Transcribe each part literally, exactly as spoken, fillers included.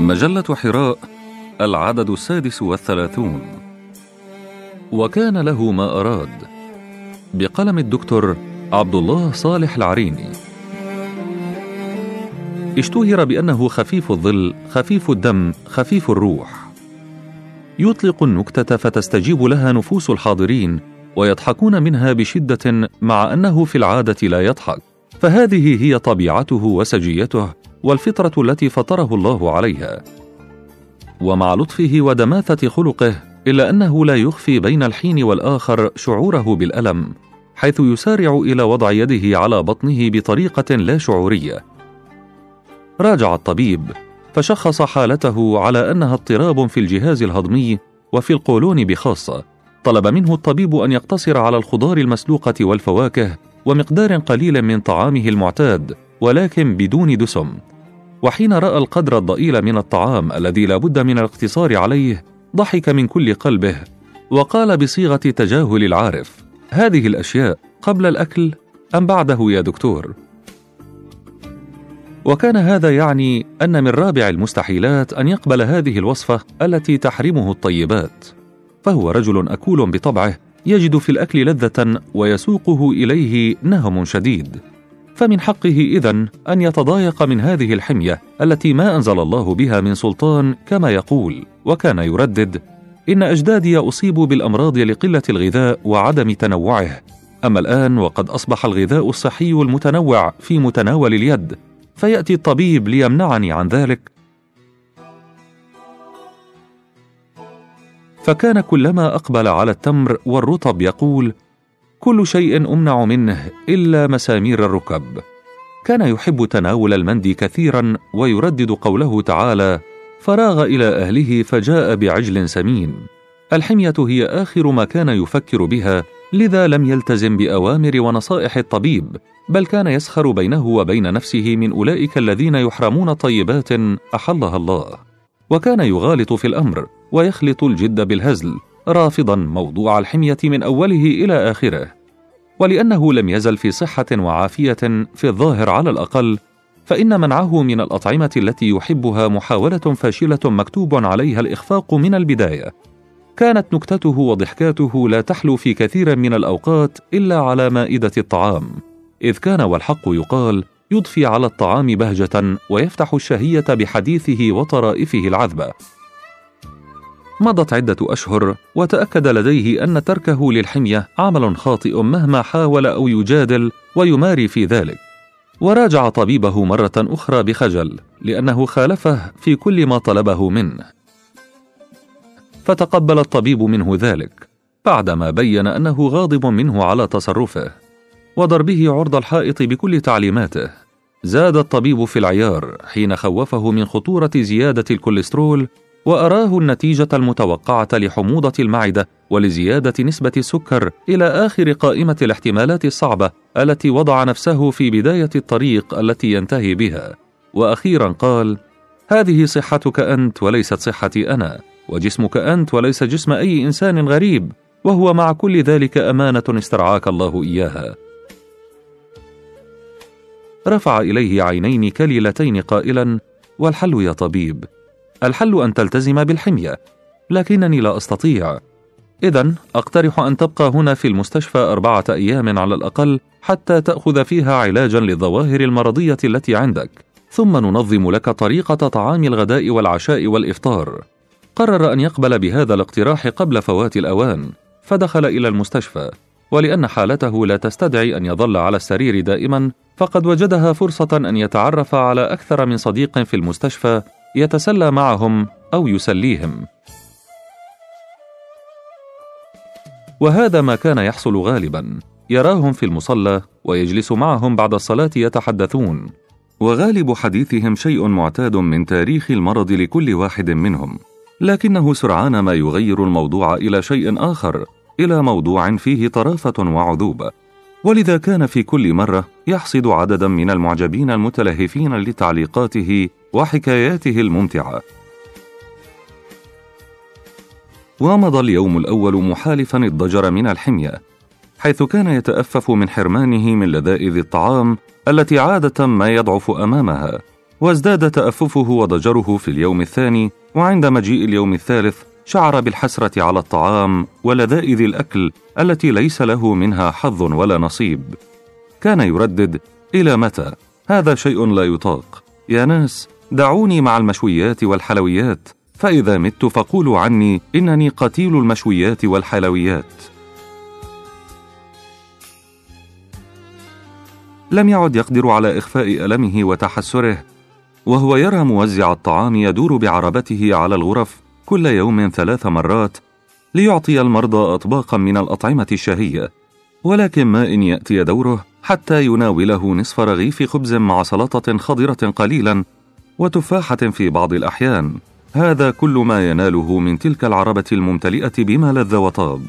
مجلة حراء العدد السادس والثلاثون. وكان له ما أراد، بقلم الدكتور عبد الله صالح العريني. اشتهر بأنه خفيف الظل، خفيف الدم، خفيف الروح. يطلق النكتة فتستجيب لها نفوس الحاضرين ويضحكون منها بشدة، مع أنه في العادة لا يضحك، فهذه هي طبيعته وسجيته والفطرة التي فطره الله عليها. ومع لطفه ودماثة خلقه، إلا أنه لا يخفي بين الحين والآخر شعوره بالألم، حيث يسارع إلى وضع يده على بطنه بطريقة لا شعورية. راجع الطبيب فشخص حالته على أنها اضطراب في الجهاز الهضمي وفي القولون بخاصة. طلب منه الطبيب أن يقتصر على الخضار المسلوقة والفواكه ومقدار قليل من طعامه المعتاد، ولكن بدون دسم. وحين رأى القدر الضئيل من الطعام الذي لا بد من الاقتصار عليه، ضحك من كل قلبه وقال بصيغة تجاهل العارف: هذه الأشياء قبل الأكل أم بعده يا دكتور؟ وكان هذا يعني أن من رابع المستحيلات أن يقبل هذه الوصفة التي تحرمه الطيبات، فهو رجل أكول بطبعه، يجد في الأكل لذة ويسوقه إليه نهم شديد، فمن حقه إذن أن يتضايق من هذه الحمية التي ما أنزل الله بها من سلطان، كما يقول. وكان يردد: إن أجدادي أصيبوا بالأمراض لقلة الغذاء وعدم تنوعه، أما الآن وقد أصبح الغذاء الصحي المتنوع في متناول اليد، فيأتي الطبيب ليمنعني عن ذلك. فكان كلما أقبل على التمر والرطب يقول: كل شيء أمنع منه إلا مسامير الركب. كان يحب تناول المندي كثيرا ويردد قوله تعالى: فراغ إلى أهله فجاء بعجل سمين. الحمية هي آخر ما كان يفكر بها، لذا لم يلتزم بأوامر ونصائح الطبيب، بل كان يسخر بينه وبين نفسه من أولئك الذين يحرمون طيبات أحلها الله. وكان يغالط في الأمر ويخلط الجد بالهزل، رافضا موضوع الحمية من أوله إلى آخره. ولأنه لم يزل في صحة وعافية في الظاهر على الأقل، فإن منعه من الأطعمة التي يحبها محاولة فاشلة مكتوب عليها الإخفاق من البداية. كانت نكتته وضحكاته لا تحلو في كثير من الأوقات إلا على مائدة الطعام، إذ كان، والحق يقال، يضفي على الطعام بهجة ويفتح الشهية بحديثه وطرائفه العذبة. مضت عدة أشهر وتأكد لديه أن تركه للحمية عمل خاطئ مهما حاول أو يجادل ويماري في ذلك، وراجع طبيبه مرة أخرى بخجل لأنه خالفه في كل ما طلبه منه، فتقبل الطبيب منه ذلك بعدما بين أنه غاضب منه على تصرفه وضربه عرض الحائط بكل تعليماته. زاد الطبيب في العيار حين خوفه من خطورة زيادة الكوليسترول، وأراه النتيجة المتوقعة لحموضة المعدة ولزيادة نسبة السكر، إلى آخر قائمة الاحتمالات الصعبة التي وضع نفسه في بداية الطريق التي ينتهي بها. وأخيرا قال: هذه صحتك أنت وليست صحتي أنا، وجسمك أنت وليس جسم أي إنسان غريب، وهو مع كل ذلك أمانة استرعاك الله إياها. رفع إليه عينين كليلتين قائلا: والحل يا طبيب؟ الحل أن تلتزم بالحمية، لكنني لا أستطيع. إذن أقترح أن تبقى هنا في المستشفى أربعة أيام على الأقل حتى تأخذ فيها علاجا للظواهر المرضية التي عندك، ثم ننظم لك طريقة طعام الغداء والعشاء والإفطار. قرر أن يقبل بهذا الاقتراح قبل فوات الأوان، فدخل إلى المستشفى، ولأن حالته لا تستدعي أن يظل على السرير دائما، فقد وجدها فرصة أن يتعرف على أكثر من صديق في المستشفى، يتسلى معهم أو يسليهم. وهذا ما كان يحصل غالبا، يراهم في المصلى ويجلس معهم بعد الصلاة يتحدثون، وغالب حديثهم شيء معتاد من تاريخ المرض لكل واحد منهم، لكنه سرعان ما يغير الموضوع إلى شيء آخر، إلى موضوع فيه طرافة وعذوبة. ولذا كان في كل مرة يحصد عددا من المعجبين المتلهفين لتعليقاته وحكاياته الممتعة. ومضى اليوم الأول محالفا الضجر من الحمية، حيث كان يتأفف من حرمانه من لذائذ الطعام التي عادة ما يضعف أمامها، وازداد تأففه وضجره في اليوم الثاني، وعند مجيء اليوم الثالث شعر بالحسرة على الطعام ولذائذ الأكل التي ليس له منها حظ ولا نصيب. كان يردد: إلى متى؟ هذا شيء لا يطاق. يا ناس، دعوني مع المشويات والحلويات، فإذا مت فقولوا عني إنني قتيل المشويات والحلويات. لم يعد يقدر على إخفاء ألمه وتحسره، وهو يرى موزع الطعام يدور بعربته على الغرف كل يوم ثلاث مرات ليعطي المرضى أطباقا من الأطعمة الشهية، ولكن ما إن يأتي دوره حتى يناوله نصف رغيف خبز مع سلطة خضرة قليلا وتفاحة في بعض الأحيان. هذا كل ما يناله من تلك العربة الممتلئة بما لذ وطاب.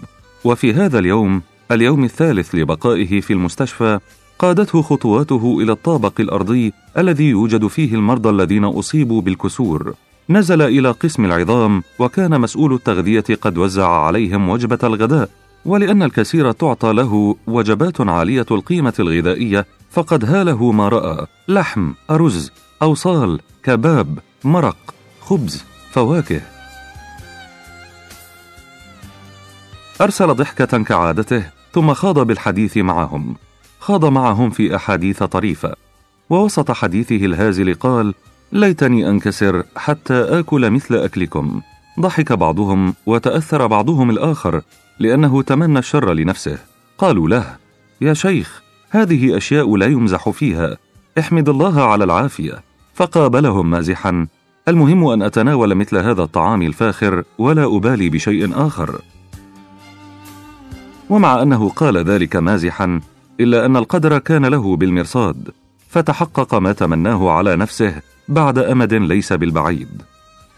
وفي هذا اليوم، اليوم الثالث لبقائه في المستشفى، قادته خطواته إلى الطابق الأرضي الذي يوجد فيه المرضى الذين أصيبوا بالكسور. نزل إلى قسم العظام، وكان مسؤول التغذية قد وزع عليهم وجبة الغداء، ولأن الكثير تعطى له وجبات عالية القيمة الغذائية فقد هاله ما رأى: لحم، أرز، أوصال، كباب، مرق، خبز، فواكه. أرسل ضحكة كعادته، ثم خاض بالحديث معهم. خاض معهم في أحاديث طريفة، ووسط حديثه الهازل قال: ليتني أنكسر حتى آكل مثل أكلكم. ضحك بعضهم وتأثر بعضهم الآخر لأنه تمنى الشر لنفسه. قالوا له: يا شيخ، هذه أشياء لا يمزح فيها، احمد الله على العافية. فقابلهم مازحا: المهم أن أتناول مثل هذا الطعام الفاخر ولا أبالي بشيء آخر. ومع أنه قال ذلك مازحا، إلا أن القدر كان له بالمرصاد، فتحقق ما تمناه على نفسه بعد أمد ليس بالبعيد.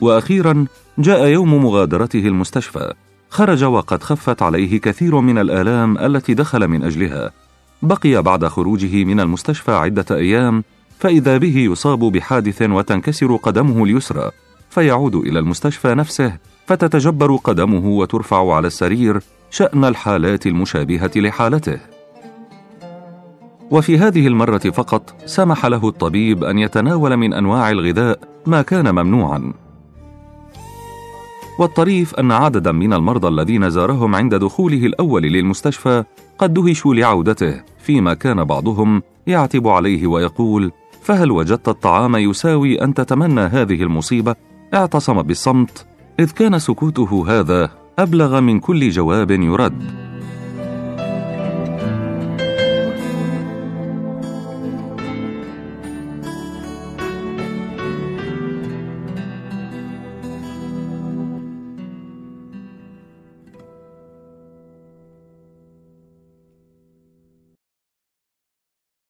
وأخيرا جاء يوم مغادرته المستشفى. خرج وقد خفت عليه كثير من الآلام التي دخل من أجلها. بقي بعد خروجه من المستشفى عدة أيام، فإذا به يصاب بحادث وتنكسر قدمه اليسرى، فيعود إلى المستشفى نفسه فتتجبر قدمه وترفع على السرير، شأن الحالات المشابهة لحالته. وفي هذه المرة فقط سمح له الطبيب أن يتناول من أنواع الغذاء ما كان ممنوعا. والطريف أن عددا من المرضى الذين زارهم عند دخوله الأول للمستشفى قد دهشوا لعودته، فيما كان بعضهم يعتب عليه ويقول: فهل وجدت الطعام يساوي أن تتمنى هذه المصيبة؟ اعتصم بالصمت، إذ كان سكوته هذا أبلغ من كل جواب يرد.